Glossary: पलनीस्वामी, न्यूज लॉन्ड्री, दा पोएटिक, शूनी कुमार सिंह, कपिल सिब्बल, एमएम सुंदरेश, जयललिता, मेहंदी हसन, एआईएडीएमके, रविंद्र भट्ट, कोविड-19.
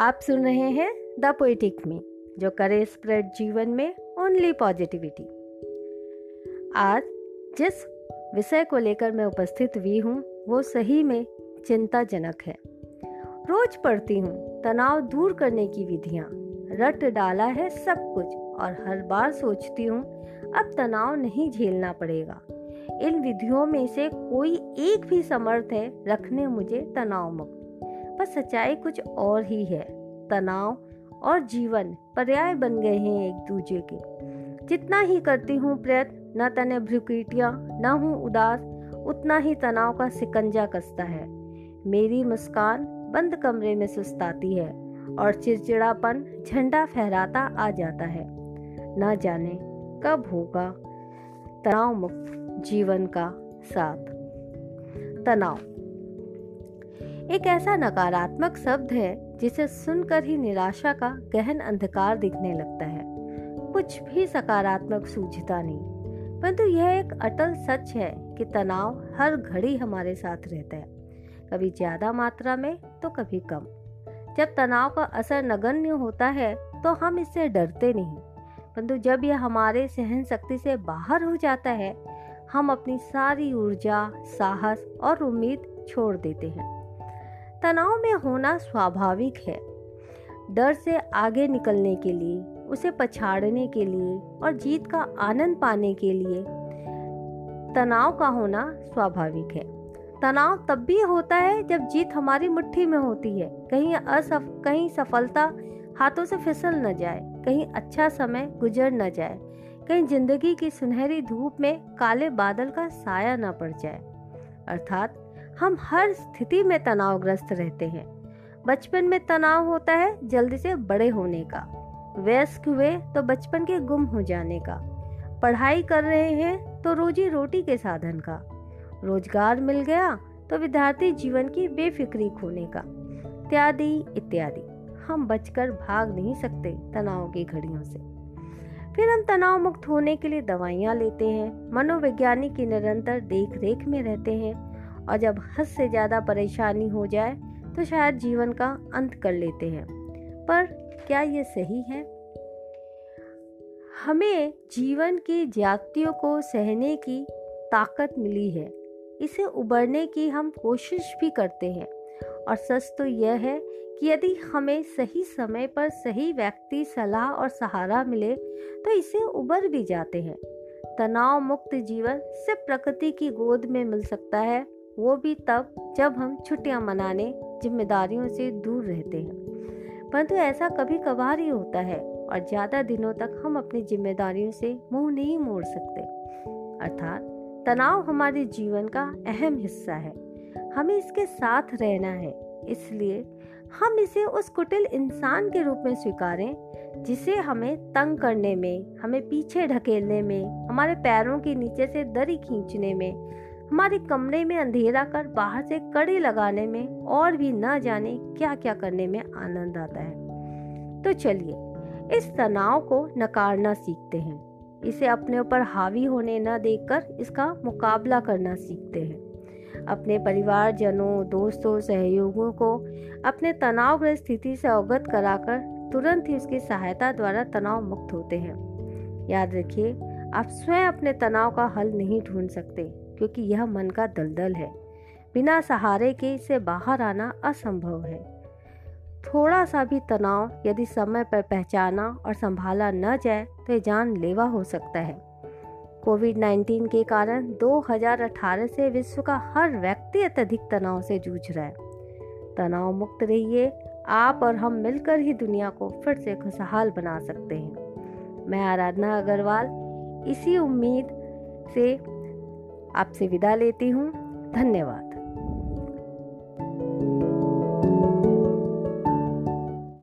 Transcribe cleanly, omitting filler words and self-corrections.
आप सुन रहे हैं दा पोएटिक में, जो करे स्प्रेड जीवन में ओनली पॉजिटिविटी। आज जिस विषय को लेकर मैं उपस्थित हुई हूँ वो सही में चिंताजनक है। रोज पढ़ती हूँ तनाव दूर करने की विधियाँ, रट डाला है सब कुछ और हर बार सोचती हूँ अब तनाव नहीं झेलना पड़ेगा। इन विधियों में से कोई एक भी समर्थ है रखने मुझे तनाव मुक्त, पर सच्चाई कुछ और ही है। तनाव और जीवन पर्याय बन गए हैं एक दूसरे के। जितना ही करती हूँ प्रयत्न, न तने भ्रुकुटियाँ न हूँ उदास, उतना ही तनाव का सिकंजा कसता है। मेरी मुस्कान बंद कमरे में सुस्ताती है और चिड़चिड़ापन झंडा फहराता आ जाता है। न जाने कब होगा तनाव मुक्त जीवन का साथ। तनाव एक ऐसा नकारात्मक शब्द है जिसे सुनकर ही निराशा का गहन अंधकार दिखने लगता है। कुछ भी सकारात्मक सूझता नहीं, परंतु यह एक अटल सच है कि तनाव हर घड़ी हमारे साथ रहता है, कभी ज्यादा मात्रा में तो कभी कम। जब तनाव का असर नगण्य होता है तो हम इससे डरते नहीं, परंतु जब यह हमारे सहन शक्ति से बाहर हो जाता है, हम अपनी सारी ऊर्जा, साहस और उम्मीद छोड़ देते हैं। तनाव में होना स्वाभाविक है। डर से आगे निकलने के लिए, उसे पछाड़ने के लिए और जीत का आनंद पाने के लिए तनाव का होना स्वाभाविक है। तनाव तब भी होता है जब जीत हमारी मुट्ठी में होती है, कहीं सफलता हाथों से फिसल न जाए, कहीं अच्छा समय गुजर न जाए, कहीं जिंदगी की सुनहरी धूप में काले बादल का साया न पड़ जाए। अर्थात हम हर स्थिति में तनावग्रस्त रहते हैं। बचपन में तनाव होता है जल्दी से बड़े होने का, वयस्क हुए तो बचपन के गुम हो जाने का, पढ़ाई कर रहे हैं तो रोजी रोटी के साधन का, रोजगार मिल गया तो विद्यार्थी जीवन की बेफिक्री खोने का, इत्यादि इत्यादि। हम बचकर भाग नहीं सकते तनाव की घड़ियों से। फिर हम तनाव मुक्त होने के लिए दवाइयाँ लेते हैं, मनोवैज्ञानिक की निरंतर देखरेख में रहते हैं और जब हद से ज़्यादा परेशानी हो जाए तो शायद जीवन का अंत कर लेते हैं। पर क्या ये सही है? हमें जीवन की ज्यादतियों को सहने की ताकत मिली है, इसे उबरने की हम कोशिश भी करते हैं। और सच तो यह है कि यदि हमें सही समय पर सही व्यक्ति, सलाह और सहारा मिले तो इसे उबर भी जाते हैं। तनाव मुक्त जीवन सिर्फ प्रकृति की गोद में मिल सकता है, वो भी तब जब हम छुट्टियां मनाने, जिम्मेदारियों से दूर रहते हैं। परंतु ऐसा कभी कभार ही होता है और ज़्यादा दिनों तक हम अपनी जिम्मेदारियों से मुंह नहीं मोड़ सकते। अर्थात तनाव हमारे जीवन का अहम हिस्सा है, हमें इसके साथ रहना है। इसलिए हम इसे उस कुटिल इंसान के रूप में स्वीकारें जिसे हमें तंग करने में, हमें पीछे ढकेलने में, हमारे पैरों के नीचे से दरी खींचने में, हमारे कमरे में अंधेरा कर बाहर से कड़ी लगाने में और भी न जाने क्या क्या करने में आनंद आता है। तो चलिए इस तनाव को नकारना सीखते हैं, इसे अपने ऊपर हावी होने न देखकर इसका मुकाबला करना सीखते हैं। अपने परिवार जनों, दोस्तों, सहयोगियों को अपने तनावग्रस्त स्थिति से अवगत कराकर तुरंत ही उसकी सहायता द्वारा तनाव मुक्त होते हैं। याद रखिए, आप स्वयं अपने तनाव का हल नहीं ढूंढ सकते क्योंकि यह मन का दलदल है। बिना सहारे के इससे बाहर आना असंभव है। थोड़ा सा भी तनाव यदि समय पर पहचाना और संभाला न जाए तो यह जानलेवा हो सकता है। कोविड-19 के कारण 2018 से विश्व का हर व्यक्ति अत्यधिक तनाव से जूझ रहा है। तनाव मुक्त रहिए, आप और हम मिलकर ही दुनिया को फिर से खुशहाल बना सकते हैं। मैं आराधना अग्रवाल इसी उम्मीद से आपसे विदा लेती हूँ। धन्यवाद।